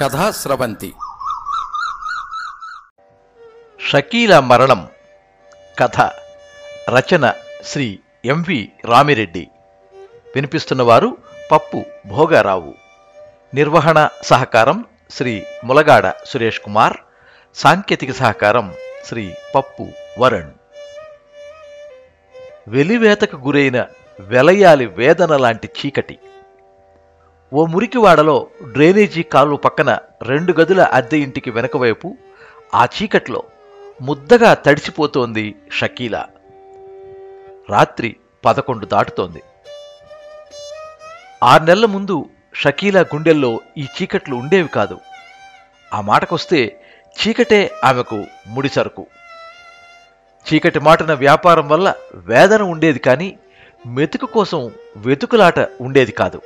కథాస్రవంతి. షకీల మరణం. కథ రచన శ్రీ ఎంవి రామిరెడ్డి. వినిపిస్తున్నవారు పప్పు భోగారావు. నిర్వహణ సహకారం శ్రీ ములగాడ సురేష్ కుమార్. సాంకేతిక సహకారం శ్రీ పప్పు వరుణ్. వెలివేతకు గురైన వెలయాలి వేదన లాంటి చీకటి. ఓ మురికివాడలో డ్రైనేజీ కాలువ పక్కన 2 గదుల అద్దె ఇంటికి వెనకవైపు ఆ చీకట్లో ముద్దగా తడిసిపోతోంది షకీల. రాత్రి 11 దాటుతోంది. 6 నెలల ముందు షకీల గుండెల్లో ఈ చీకట్లు ఉండేవి కాదు. ఆ మాటకొస్తే చీకటే ఆమెకు ముడిసరుకు. చీకటి మాటన వ్యాపారం వల్ల వేదన ఉండేది కానీ మెతుకు కోసం వెతుకులాట ఉండేది కాదు.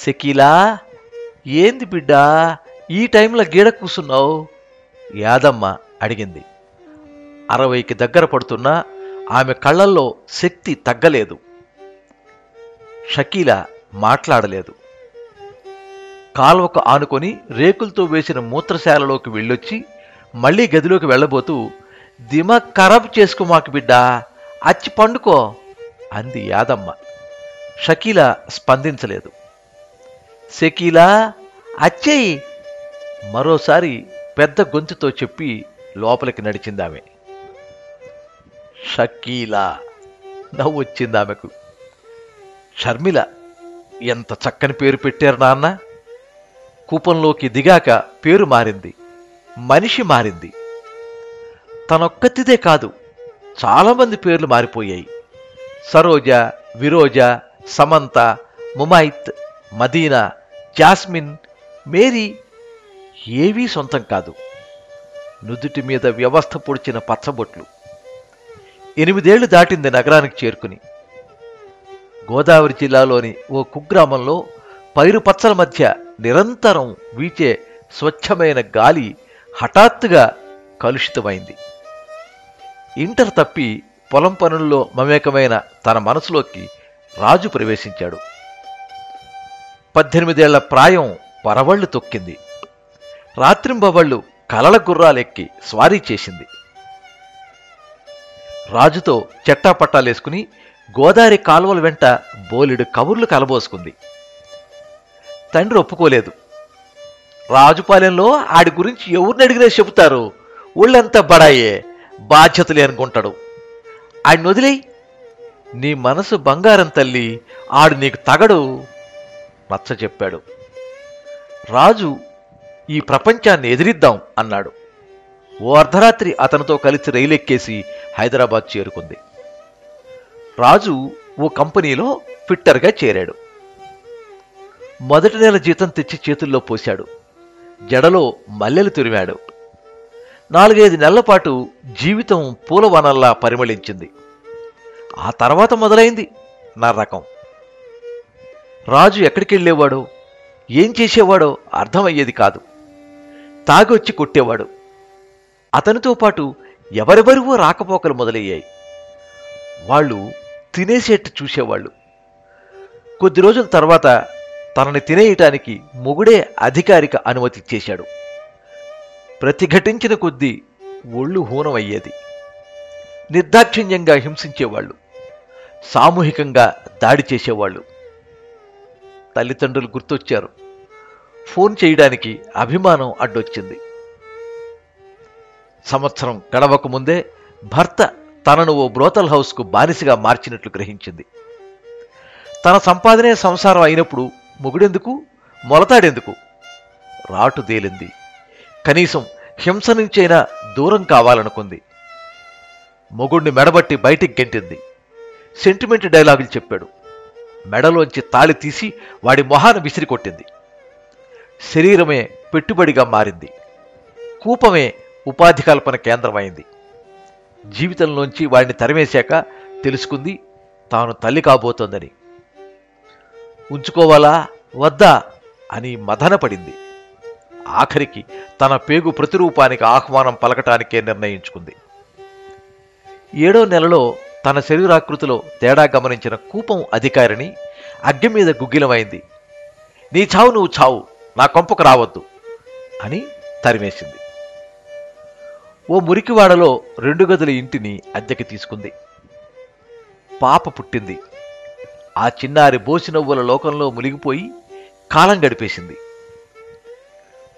షకీలా, ఏంది బిడ్డా ఈ టైంలో గీడ కూసున్నావు? యాదమ్మ అడిగింది. 60కి దగ్గర పడుతున్నా ఆమె కళ్ళల్లో శక్తి తగ్గలేదు. షకీల మాట్లాడలేదు. కాల్వకు ఆనుకొని రేకులతో వేసిన మూత్రశాలలోకి వెళ్ళొచ్చి మళ్లీ గదిలోకి వెళ్ళబోతూ, దిమాగ్ ఖరాబ్ చేసుకో మాకు బిడ్డా, అచ్చి పండుకో అంది యాదమ్మ. షకీల స్పందించలేదు. షకీలా అచ్చేయి మరోసారి పెద్ద గొంతుతో చెప్పి లోపలికి నడిచిందామె. షకీలా నవ్వొచ్చిందామెకు. షర్మిల, ఎంత చక్కని పేరు పెట్టారు నాన్న. కూపంలోకి దిగాక పేరు మారింది, మనిషి మారింది. తనొక్కతిదే కాదు, చాలామంది పేర్లు మారిపోయాయి. సరోజ, విరోజ, సమంత, ముమైత్, మదీనా, జాస్మిన్, మేరీ ఏవీ సొంతం కాదు. నుదుటి మీద వ్యవస్థ పొడిచిన పచ్చబొట్లు. 8 ఏళ్లు దాటింది నగరానికి చేరుకుని. గోదావరి జిల్లాలోని ఓ కుగ్రామంలో పైరు పచ్చల మధ్య నిరంతరం వీచే స్వచ్ఛమైన గాలి హఠాత్తుగా కలుషితమైంది. ఇంటర్ తప్పి పొలం పనుల్లో మమేకమైన తన మనసులోకి రాజు ప్రవేశించాడు. 18 ఏళ్ల ప్రాయం పరవళ్లు తొక్కింది. రాత్రింబవళ్ళు కలల గుర్రాలెక్కి స్వారీ చేసింది. రాజుతో చెట్టాపట్టాలేసుకుని గోదావరి కాలువల వెంట బోలెడు కబుర్లు కలబోసుకుంది. తండ్రి ఒప్పుకోలేదు. రాజుపాలెంలో ఆడి గురించి ఎవరిని అడిగినా చెబుతారు, ఒళ్ళంతా బడాయే, బాధ్యతలే అనుకుంటాడు. ఆడిని వదిలేయి, నీ మనసు బంగారం తల్లి, ఆడు నీకు తగడు నచ్చ చెప్పాడు. రాజు ఈ ప్రపంచాన్ని ఎదిరిద్దాం అన్నాడు. ఓ అర్ధరాత్రి అతనితో కలిసి రైలెక్కేసి హైదరాబాద్ చేరుకుంది. రాజు ఓ కంపెనీలో ఫిట్టర్గా చేరాడు. మొదటి నెల జీతం తెచ్చి చేతుల్లో పోశాడు. జడలో మల్లెలు తురిమాడు. 4-5 నెలల పాటు జీవితం పూలవనల్లా పరిమళించింది. ఆ తర్వాత మొదలైంది నరకం. రాజు ఎక్కడికెళ్ళేవాడో, ఏం చేసేవాడో అర్థమయ్యేది కాదు. తాగొచ్చి కొట్టేవాడు. అతనితో పాటు ఎవరెవరివో రాకపోకలు మొదలయ్యాయి. వాళ్ళు తినేసేట్టు చూసేవాళ్ళు. కొద్ది రోజుల తర్వాత తనని తినేయటానికి మొగుడే అధికారిక అనుమతి ఇచ్చేశాడు. ప్రతిఘటించిన కొద్దీ ఒళ్ళు హూనమయ్యేది. నిర్దాక్షిణ్యంగా హింసించేవాళ్ళు. సామూహికంగా దాడి చేసేవాళ్ళు. తల్లిదండ్రులు గుర్తొచ్చారు. ఫోన్ చేయడానికి అభిమానం అడ్డొచ్చింది. 1 సంవత్సరం గడవకముందే భర్త తనను ఓ బ్రోతల్ హౌస్కు బానిసగా మార్చినట్లు గ్రహించింది. తన సంపాదనే సంసారం అయినప్పుడు మొగుడెందుకు, మొలతాడెందుకు? రాటుదేలింది. కనీసం హింస నుంచైనా దూరం కావాలనుకుంది. మొగుడిని మెడబట్టి బయటికి గెంటింది. సెంటిమెంట్ డైలాగులు చెప్పాడు. మెడలోంచి తాళి తీసి వాడి మొహాన విసిరికొట్టింది. శరీరమే పెట్టుబడిగా మారింది. కూపమే ఉపాధి కల్పన కేంద్రమైంది. జీవితంలోంచి వాడిని తరిమేశాక తెలుసుకుంది తాను తల్లి కాబోతోందని. ఉంచుకోవాలా వద్దా అని మదన పడింది. ఆఖరికి తన పేగు ప్రతిరూపానికి ఆహ్వానం పలకటానికే నిర్ణయించుకుంది. 7వ నెలలో తన శరీరాకృతిలో తేడా గమనించిన కూపం అధికారిని అగ్గి మీద గుగ్గిలమైంది. నీ చావు నువ్వు చావు, నా కొంపకు రావద్దు అని తరిమేసింది. ఓ మురికివాడలో 2 గదుల ఇంటిని అద్దెకి తీసుకుంది. పాప పుట్టింది. ఆ చిన్నారి బోసినవ్వుల లోకంలో మునిగిపోయి కాలం గడిపేసింది.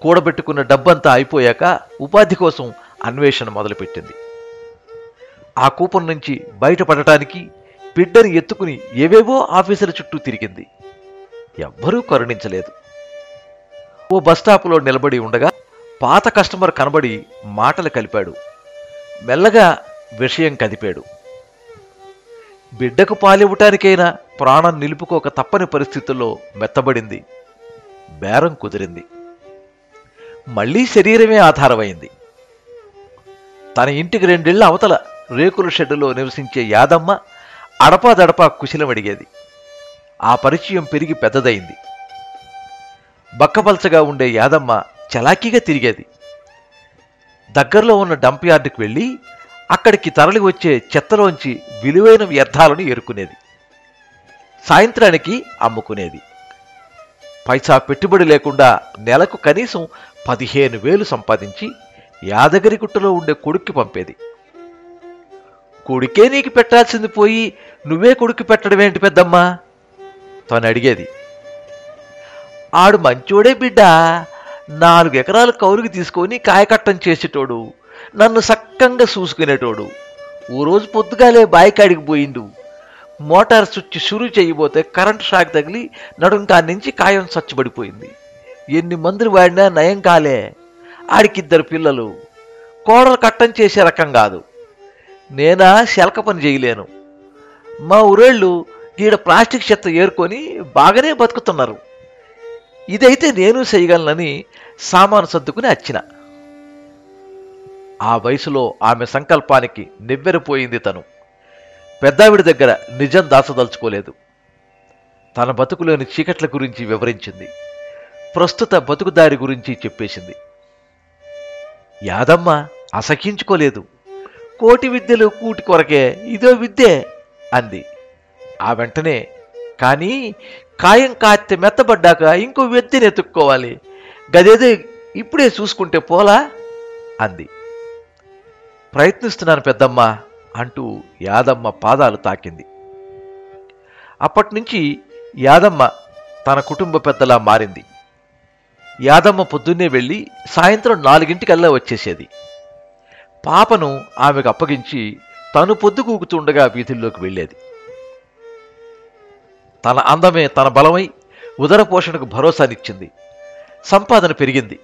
కూడబెట్టుకున్న డబ్బంతా అయిపోయాక ఉపాధి కోసం అన్వేషణ మొదలుపెట్టింది. ఆ కూపం నుంచి బయటపడటానికి బిడ్డని ఎత్తుకుని ఏవేవో ఆఫీసుల చుట్టూ తిరిగింది. ఎవ్వరూ కరుణించలేదు. ఓ బస్టాప్లో నిలబడి ఉండగా పాత కస్టమర్ కనబడి మాటలు కలిపాడు. మెల్లగా విషయం కదిపాడు. బిడ్డకు పాలివ్వటానికైనా ప్రాణం నిలుపుకోక తప్పని పరిస్థితుల్లో మెత్తబడింది. బేరం కుదిరింది. మళ్లీ శరీరమే ఆధారమైంది. తన ఇంటికి 2 ఏళ్ల అవతల రేకుల షెడ్డులో నివసించే యాదమ్మ అడపాదడపా కుశలమడిగేది. ఆ పరిచయం పెరిగి పెద్దదైంది. బక్కపల్చగా ఉండే యాదమ్మ చలాకీగా తిరిగేది. దగ్గరలో ఉన్న డంప్ యార్డుకు వెళ్ళి అక్కడికి తరలి వచ్చే చెత్తలోంచి విలువైన వ్యర్థాలను ఏరుకునేది. సాయంత్రానికి అమ్ముకునేది. పైసా పెట్టుబడి లేకుండా నెలకు కనీసం 15,000 సంపాదించి యాదగిరిగుట్టలో ఉండే కొడుక్కి పంపేది. కొడుకే నీకు పెట్టాల్సింది పోయి నువ్వే కొడుక్కి పెట్టడమేంటి పెద్దమ్మా తను అడిగేది. ఆడు మంచోడే బిడ్డ, 4 ఎకరాలు కౌలుకి తీసుకొని కాయకట్టం చేసేటోడు, నన్ను సక్కంగా చూసుకునేటోడు. ఓ రోజు పొద్దుగాలే బాయికాడికి పోయిండు. మోటార్ స్విచ్ షురూ చేయబోతే కరెంటు షాక్ తగిలి నడుంకా నుంచి కాయం సచ్చబడిపోయింది. ఎన్ని మందులు వాడినా నయం కాలే. ఆడికిద్దరు పిల్లలు. కోడలు కట్టం చేసే రకం కాదు. నేనా శెలక పని చేయలేను. మా ఊరేళ్ళు ఈడ ప్లాస్టిక్ చెత్త ఏరుకొని బాగానే బతుకుతున్నారు. ఇదైతే నేను చేయగలనని సామాను సర్దుకుని వచ్చిన. ఆ వయసులో ఆమె సంకల్పానికి నివ్వెరపోయింది. తను పెద్దావిడి దగ్గర నిజం దాచదలుచుకోలేదు. తన బతుకులోని చీకట్ల గురించి వివరించింది. ప్రస్తుత బతుకుదారి గురించి చెప్పేసింది. యాదమ్మ అసహించుకోలేదు. కోటి విద్యలు కూటి కొరకే, ఇదో విద్యే అంది. ఆ వెంటనే, కానీ కాయం కాత్తి మెత్తబడ్డాక ఇంకో విద్యని ఎత్తుక్కోవాలి, గదేదో ఇప్పుడే చూసుకుంటే పోలా అంది. ప్రయత్నిస్తున్నాను పెద్దమ్మ అంటూ యాదమ్మ పాదాలు తాకింది. అప్పటినుంచి యాదమ్మ తన కుటుంబ పెద్దలా మారింది. యాదమ్మ పొద్దున్నే వెళ్ళి సాయంత్రం 4 గంటలకల్లా వచ్చేసేది. పాపను ఆమెకు అప్పగించి తను పొద్దు కూకుతుండగా వీధుల్లోకి వెళ్ళేది. తన అందమే తన బలమై ఉదర పోషణకు భరోసానిచ్చింది. సంపాదన పెరిగింది.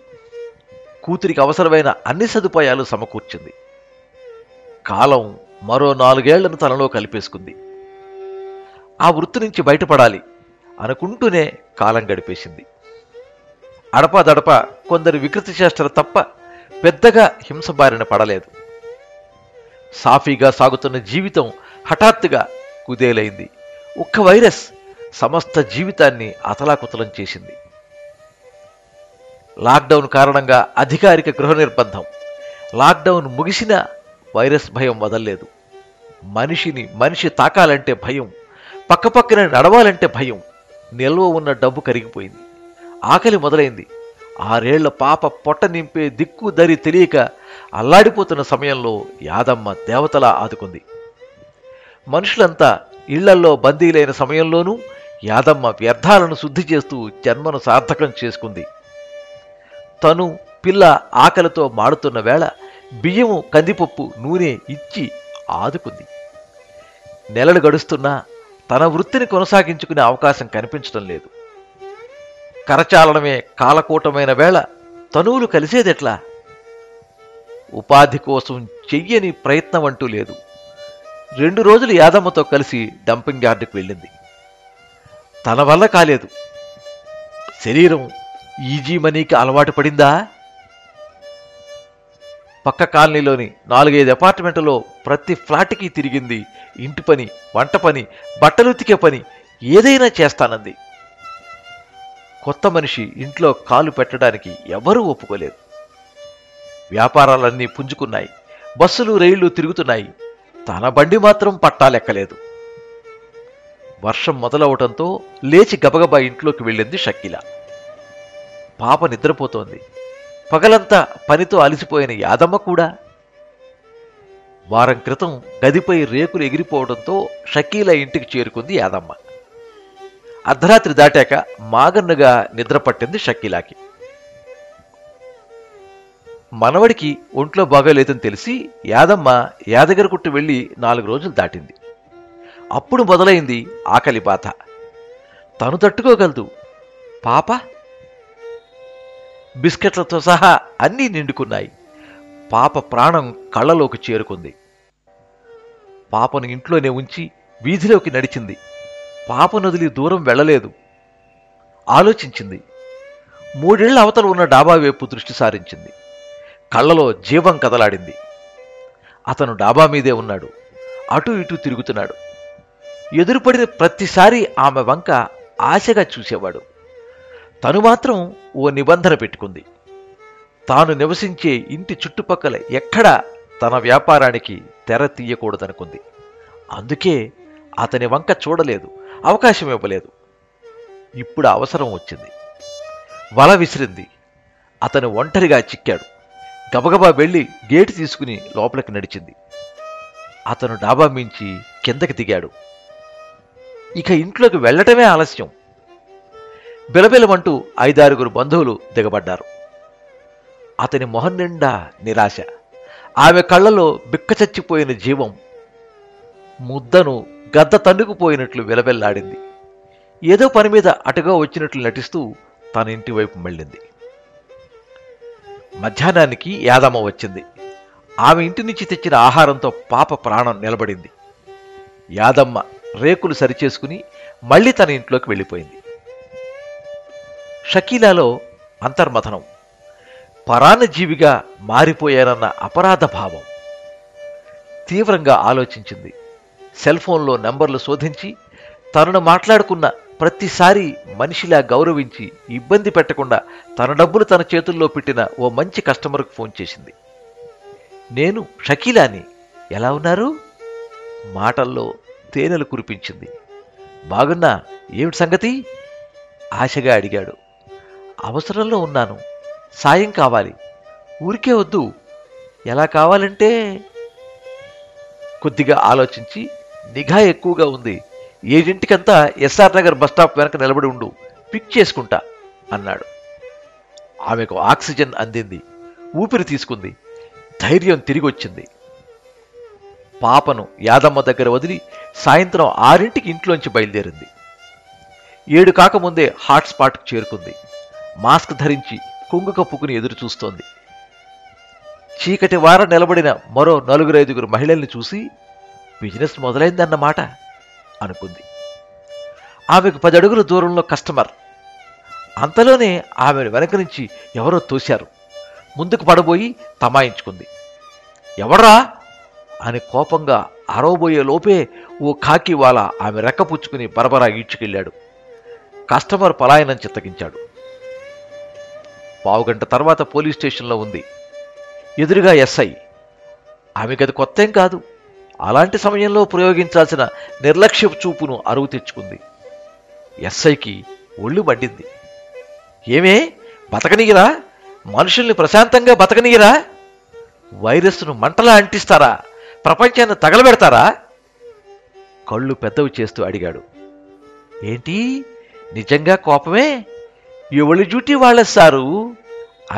కూతురికి అవసరమైన అన్ని సదుపాయాలు సమకూర్చింది. కాలం మరో 4 ఏళ్లను తనలో కలిపేసుకుంది. ఆ వృత్తి నుంచి బయటపడాలి అనుకుంటూనే కాలం గడిపేసింది. అడపాదడప కొందరి వికృతి చేష్టలు తప్ప పెద్దగా హింస బారిన పడలేదు. సాఫీగా సాగుతున్న జీవితం హఠాత్తుగా కుదేలైంది. ఒక్క వైరస్ సమస్త జీవితాన్ని అతలాకుతలం చేసింది. లాక్డౌన్ కారణంగా అధికారిక గృహ నిర్బంధం. లాక్డౌన్ ముగిసినా వైరస్ భయం వదల్లేదు. మనిషి తాకాలంటే భయం, పక్కపక్కనే నడవాలంటే భయం. నిల్వ ఉన్న డబ్బు కరిగిపోయింది. ఆకలి మొదలైంది. 6 ఏళ్ల పాప పొట్ట నింపే దిక్కు దరి తెలియక అల్లాడిపోతున్న సమయంలో యాదమ్మ దేవతలా ఆదుకుంది. మనుషులంతా ఇళ్లల్లో బందీలైన సమయంలోనూ యాదమ్మ వ్యర్థాలను శుద్ధి చేస్తూ జన్మను సార్థకం చేసుకుంది. తను పిల్ల ఆకలితో మాడుతున్న వేళ బియ్యము, కందిపప్పు, నూనె ఇచ్చి ఆదుకుంది. నెలలు గడుస్తున్నా తన వృత్తిని కొనసాగించుకునే అవకాశం కనిపించడం లేదు. కరచాలనమే కాలకూటమైన వేళ తనువులు కలిసేదెట్లా? ఉపాధి కోసం చెయ్యని ప్రయత్నం అంటూ లేదు. 2 రోజులు యాదమ్మతో కలిసి డంపింగ్ యార్డుకు వెళ్ళింది. తన వల్ల కాలేదు. శరీరం ఈజీ మనీకి అలవాటు పడిందా? పక్క కాలనీలోని 4-5 అపార్ట్మెంట్లలో ప్రతి ఫ్లాట్కి తిరిగింది. ఇంటి పని, వంట పని, బట్టలు ఉతికే పని, ఏదైనా చేస్తానంది. కొత్త మనిషి ఇంట్లో కాలు పెట్టడానికి ఎవరూ ఒప్పుకోలేదు. వ్యాపారాలన్నీ పుంజుకున్నాయి. బస్సులు, రైళ్లు తిరుగుతున్నాయి. తన బండి మాత్రం పట్టాలెక్కలేదు. వర్షం మొదలవటంతో లేచి గబగబా ఇంట్లోకి వెళ్ళింది షకీల. పాప నిద్రపోతోంది. పగలంతా పనితో అలసిపోయిన యాదమ్మ కూడా. వారం క్రితం గదిపై రేకులు ఎగిరిపోవడంతో షకీల ఇంటికి చేరుకుంది యాదమ్మ. అర్ధరాత్రి దాటాక మాగన్నుగా నిద్రపట్టింది షకీలాకి. మనవడికి ఒంట్లో బాగాలేదని తెలిసి యాదమ్మ యాదగిరిగుట్ట వెళ్ళి 4 రోజులు దాటింది. అప్పుడు మొదలైంది ఆకలి బాధ. తను తట్టుకోగలదు, పాప? బిస్కెట్లతో సహా అన్నీ నిండుకున్నాయి. పాప ప్రాణం కళ్ళలోకి చేరుకుంది. పాపను ఇంట్లోనే ఉంచి వీధిలోకి నడిచింది. పాపను వదిలి దూరం వెళ్ళలేదు. ఆలోచించింది. 3 ఏళ్ల అవతల ఉన్న డాబా వైపు దృష్టి సారించింది. కళ్ళలో జీవం కదలాడింది. అతను డాబా మీదే ఉన్నాడు. అటు ఇటు తిరుగుతున్నాడు. ఎదురుపడిన ప్రతిసారి ఆమె వంక ఆశగా చూసేవాడు. తను మాత్రం ఓ నిబంధన పెట్టుకుంది. తాను నివసించే ఇంటి చుట్టుపక్కల ఎక్కడా తన వ్యాపారానికి తెర తీయకూడదనుకుంది. అందుకే అతని వంక చూడలేదు, అవకాశం ఇవ్వలేదు. ఇప్పుడు అవసరం వచ్చింది. వల విసిరింది. అతను ఒంటరిగా చిక్కాడు. గబగబా వెళ్ళి గేటు తీసుకుని లోపలికి నడిచింది. అతను డాబా మించి కిందకి దిగాడు. ఇక ఇంట్లోకి వెళ్లటమే ఆలస్యం. బిలబిలమంటూ 5-6 బంధువులు దిగబడ్డారు. అతని మొహం నిండా నిరాశ. ఆమె కళ్ళలో బిక్కచచ్చిపోయిన జీవం. ముద్దను గద్ద తన్నుకుపోయినట్లు విలబెల్లాడింది. ఏదో పని మీద అటుగా వచ్చినట్లు నటిస్తూ తన ఇంటి వైపు మళ్ళింది. మధ్యాహ్నానికి యాదమ్మ వచ్చింది. ఆమె ఇంటి నుంచి తెచ్చిన ఆహారంతో పాప ప్రాణం నిలబడింది. యాదమ్మ రేకులు సరిచేసుకుని మళ్ళీ తన ఇంట్లోకి వెళ్ళిపోయింది. షకీలాలో అంతర్మథనం, పరాన్నజీవిగా మారిపోయానన్న అపరాధ భావం. తీవ్రంగా ఆలోచించింది. సెల్ ఫోన్లో నంబర్లు శోధించి తనను మాట్లాడుకున్న ప్రతిసారి మనిషిలా గౌరవించి ఇబ్బంది పెట్టకుండా తన డబ్బులు తన చేతుల్లో పెట్టిన ఓ మంచి కస్టమర్కు ఫోన్ చేసింది. నేను షకీలాని, ఎలా ఉన్నారు? మాటల్లో తేనెలు కురిపించింది. బాగున్నా, ఏమిటి సంగతి? ఆశగా అడిగాడు. అవసరంలో ఉన్నాను, సాయం కావాలి. ఊరికే వద్దు, ఎలా కావాలంటే? కొద్దిగా ఆలోచించి, నిఘా ఎక్కువగా ఉంది, 7ంటికంతా SR నగర్ బస్టాప్ వెనక నిలబడి ఉండు, పిక్ చేసుకుంటా అన్నాడు. ఆమెకు ఆక్సిజన్ అందింది. ఊపిరి తీసుకుంది. ధైర్యం తిరిగి వచ్చింది. పాపను యాదమ్మ దగ్గర వదిలి సాయంత్రం 6ంటికి ఇంట్లోంచి బయలుదేరింది. 7 కాకముందే హాట్స్పాట్కు చేరుకుంది. మాస్క్ ధరించి కొంగు కప్పుకుని ఎదురు చూస్తోంది. చీకటి వార నిలబడిన మరో 4-5 మహిళల్ని చూసి బిజినెస్ మొదలైందన్నమాట అనుకుంది. ఆమెకు 10 అడుగుల దూరంలో కస్టమర్. అంతలోనే ఆమెను వెనక నుంచి ఎవరో తోశారు. ముందుకు పడబోయి తమాయించుకుంది. ఎవరా అని కోపంగా అరవబోయే లోపే ఓ కాకివాలా ఆమె రెక్కపుచ్చుకుని బరబరా ఈడ్చుకెళ్ళాడు. కస్టమర్ పలాయనం చిత్తగించాడు. 1/4 గంట తర్వాత పోలీస్ స్టేషన్లో ఉంది. ఎదురుగా SI. ఆమెకి అది కొత్తేం కాదు. అలాంటి సమయంలో ప్రయోగించాల్సిన నిర్లక్ష్యపు చూపును అరువు తెచ్చుకుంది. SIకి ఒళ్ళు మండింది. ఏమే, బతకనీయరా? మనుషుల్ని ప్రశాంతంగా బతకనీయరా? వైరస్ను మంటలా అంటిస్తారా? ప్రపంచాన్ని తగలబెడతారా? కళ్ళు పెద్దవి చేస్తూ అడిగాడు. ఏంటి, నిజంగా కోపమే? ఎవళ్ళ డ్యూటీ వాళ్ళ సారు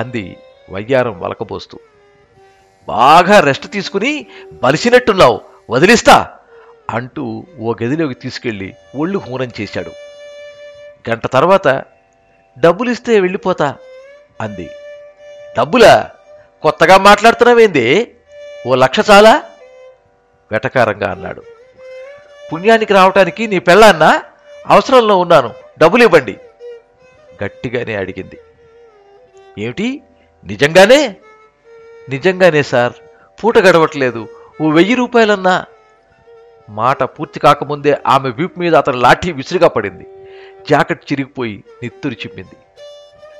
అంది వయ్యారం వలకబోస్తూ. బాగా రెస్ట్ తీసుకుని బలిసినట్టున్నావు, వదిలిస్తా అంటూ ఓ గదిలోకి తీసుకెళ్లి ఒళ్ళు హూనం చేశాడు. 1 గంట తర్వాత డబ్బులిస్తే వెళ్ళిపోతా అంది. డబ్బులా? కొత్తగా మాట్లాడుతున్నావేంది? ఓ 1 లక్ష చాలా? వెటకారంగా అన్నాడు. పుణ్యానికి రావటానికి నీ పెళ్ళాన్నా? అవసరంలో ఉన్నాను, డబ్బులు ఇవ్వండి గట్టిగానే అడిగింది. ఏమిటి, నిజంగానే? నిజంగానే సార్, పూట గడవట్లేదు, ఓ 1000 రూపాయలన్నా. మాట పూర్తి కాకముందే ఆమె వీపు మీద అతని లాఠీ విసురుగా పడింది. జాకెట్ చిరిగిపోయి నెత్తురు చిమ్మింది.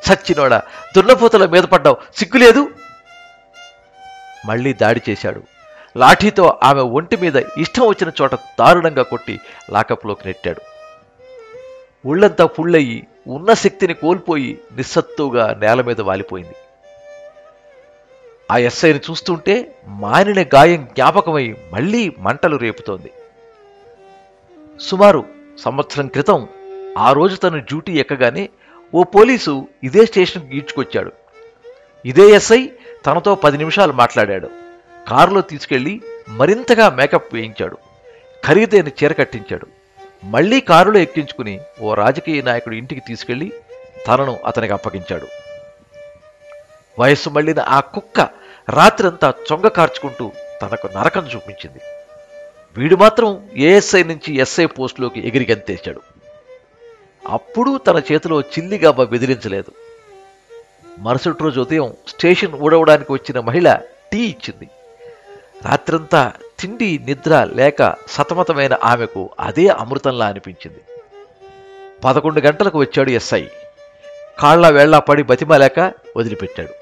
సచ్చినోడ, దున్నపోతల మీద పడ్డావు, సిగ్గులేదు? మళ్ళీ దాడి చేశాడు. లాఠీతో ఆమె ఒంటి మీద ఇష్టం వచ్చిన చోట దారుణంగా కొట్టి లాకప్లోకి నెట్టాడు. ఒళ్ళంతా పుళ్ళయి ఉన్న శక్తిని కోల్పోయి నిస్సత్తుగా నేల మీద వాలిపోయింది. ఆ ఎస్ఐని చూస్తుంటే మానిన గాయం జ్ఞాపకమై మళ్లీ మంటలు రేపుతోంది. సుమారు సంవత్సరం క్రితం ఆ రోజు తను డ్యూటీ ఎక్కగానే ఓ పోలీసు ఇదే స్టేషన్కి ఈడ్చుకొచ్చాడు. ఇదే ఎస్ఐ తనతో 10 నిమిషాలు మాట్లాడాడు. కారులో తీసుకెళ్లి మరింతగా మేకప్ వేయించాడు, ఖరీదైన చీర కట్టించాడు. మళ్లీ కారులో ఎక్కించుకుని ఓ రాజకీయ నాయకుడి ఇంటికి తీసుకెళ్లి తనను అతనికి అప్పగించాడు. వయస్సు మళ్లిన ఆ కుక్క రాత్రంతా చొంగ కార్చుకుంటూ తనకు నరకం చూపించింది. వీడు మాత్రం ఏఎస్ఐ నుంచి ఎస్ఐ పోస్టులోకి ఎగిరిగంతేశాడు. అప్పుడు తన చేతిలో చిల్లిగాబ బెదిరించలేదు. మరుసటి రోజు ఉదయం స్టేషన్ ఊడవడానికి వచ్చిన మహిళ టీ ఇచ్చింది. రాత్రంతా తిండి నిద్ర లేక సతమతమైన ఆమెకు అదే అమృతంలా అనిపించింది. 11 గంటలకు వచ్చాడు ఎస్ఐ. కాళ్ల వేళ్లా పడి బతిమాలేక వదిలిపెట్టాడు.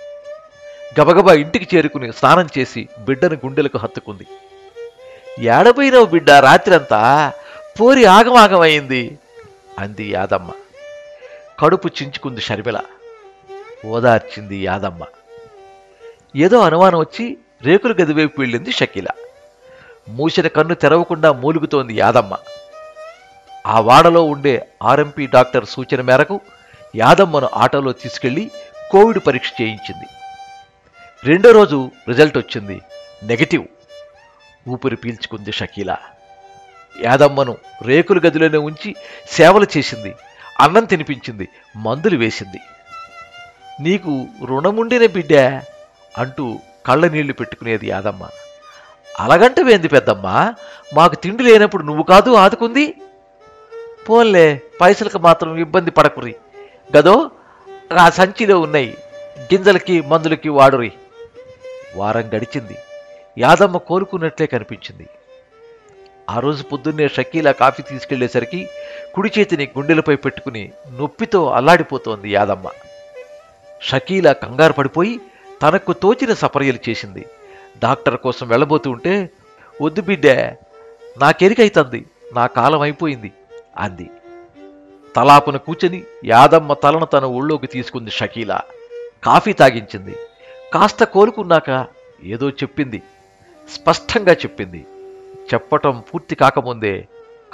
గబగబా ఇంటికి చేరుకుని స్నానం చేసి బిడ్డను గుండెలకు హత్తుకుంది. ఏడబోయినవు బిడ్డ, రాత్రంతా పోరి ఆగమాగమైంది అంది యాదమ్మ. కడుపు చించుకుంది షర్మిల. ఓదార్చింది యాదమ్మ. ఏదో అనుమానం వచ్చి రేకుల గదివైపు వెళ్ళింది షకీల. మూసిన కన్ను తెరవకుండా మూలుగుతోంది యాదమ్మ. ఆ వాడలో ఉండే ఆర్ఎంపీ డాక్టర్ సూచన మేరకు యాదమ్మను ఆటోలో తీసుకెళ్లి కోవిడ్ పరీక్ష చేయించింది. రెండో రోజు రిజల్ట్ వచ్చింది, నెగటివ్. ఊపిరి పీల్చుకుంది షకీల. యాదమ్మను రేకుల గదిలోనే ఉంచి సేవలు చేసింది, అన్నం తినిపించింది, మందులు వేసింది. నీకు రుణముండిన బిడ్డా అంటూ కళ్ళ నీళ్లు పెట్టుకునేది యాదమ్మ. అలగంటవేంది పెద్దమ్మా, మాకు తిండి లేనప్పుడు నువ్వు కాదు ఆదుకుంది. పోన్లే, పైసలకు మాత్రం ఇబ్బంది పడకురి. గదో ఆ సంచిలో ఉన్నాయి, గింజలకి మందులకి వాడురి. వారం గడిచింది. యాదమ్మ కోలుకున్నట్లే కనిపించింది. ఆ రోజు పొద్దున్నే షకీల కాఫీ తీసుకెళ్లేసరికి కుడి చేతిని గుండెలపై పెట్టుకుని నొప్పితో అల్లాడిపోతోంది యాదమ్మ. షకీల కంగారు పడిపోయి తనకు తోచిన సపర్యలు చేసింది. డాక్టర్ కోసం వెళ్ళబోతూ ఉంటే, వద్దు బిడ్డే, నాకెరికైతుంది, నా కాలం అయిపోయింది అంది. తలాపున కూర్చొని యాదమ్మ తలను తన ఒళ్ళోకి తీసుకుంది షకీల. కాఫీ తాగించింది. కాస్త కోలుకున్నాక ఏదో చెప్పింది. స్పష్టంగా చెప్పింది. చెప్పటం పూర్తి కాకముందే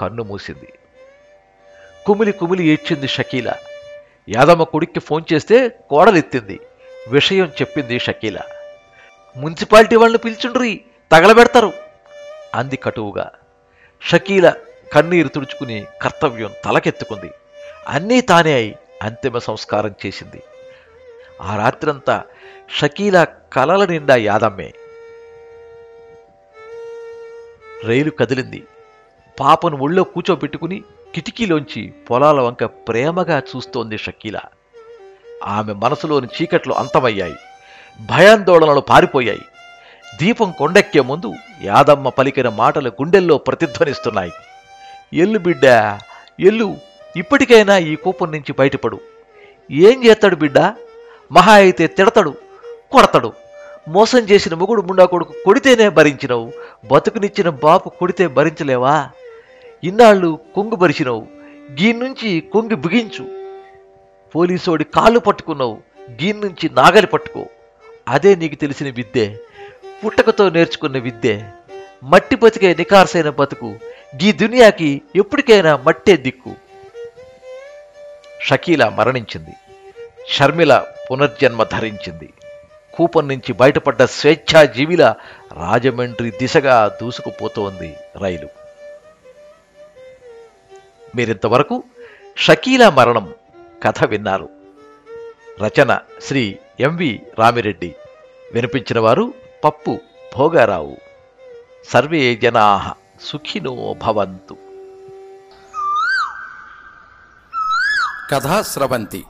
కన్ను మూసింది. కుమిలి కుమిలి ఏడ్చింది షకీల. యాదమ్మ కొడుక్కి ఫోన్ చేస్తే కోడలెత్తింది. విషయం చెప్పింది షకీల. మున్సిపాలిటీ వాళ్ళని పిలిచుండ్రి, తగలబెడతారు అంది కటువుగా. షకీల కన్నీరు తుడుచుకుని కర్తవ్యం తలకెత్తుకుంది. అన్నీ తానే అయి అంతిమ సంస్కారం చేసింది. ఆ రాత్రంతా షకీల కలల నిండా యాదమ్మే. రైలు కదిలింది. పాపను ఒళ్ళో కూర్చోబెట్టుకుని కిటికీలోంచి పొలాల వంక ప్రేమగా చూస్తోంది షకీల. ఆమె మనసులోని చీకట్లు అంతమయ్యాయి, భయాందోళనలు పారిపోయాయి. దీపం కొండెక్కే ముందు యాదమ్మ పలికిన మాటలు గుండెల్లో ప్రతిధ్వనిస్తున్నాయి. ఎల్లు బిడ్డా, ఎల్లు, ఇప్పటికైనా ఈ కూపం నుంచి బయటపడు. ఏం చేస్తాడు బిడ్డా, మహా అయితే తిడతాడు, కొడతాడు. మోసం చేసిన మొగుడు ముండా కొడుకు కొడితేనే భరించినవు, బతుకునిచ్చిన బాపు కొడితే భరించలేవా? ఇన్నాళ్ళు కొంగు భరిచినవు, గీన్నుంచి కొంగి బిగించు. పోలీసోడి కాళ్ళు పట్టుకున్నావు, గీన్నుంచి నాగలి పట్టుకో. అదే నీకు తెలిసిన విద్యే, పుట్టకతో నేర్చుకున్న విద్యే. మట్టి బతికే నికార్సైన బతుకు, గీ దునియాకి ఎప్పటికైనా మట్టే దిక్కు. షకీల మరణించింది. షర్మిల పునర్జన్మ ధరించింది. కూపం నుంచి బయటపడ్డ స్వేచ్ఛాజీవిల రాజమండ్రి దిశగా దూసుకుపోతోంది రైలు. మీరింతవరకు షకీల మరణం కథ విన్నారు. రచన శ్రీ ఎంవి రామిరెడ్డి. వినిపించిన వారు పప్పు భోగారావు. సర్వే జనాః సుఖినో భవంతు. కథా స్రవంతి.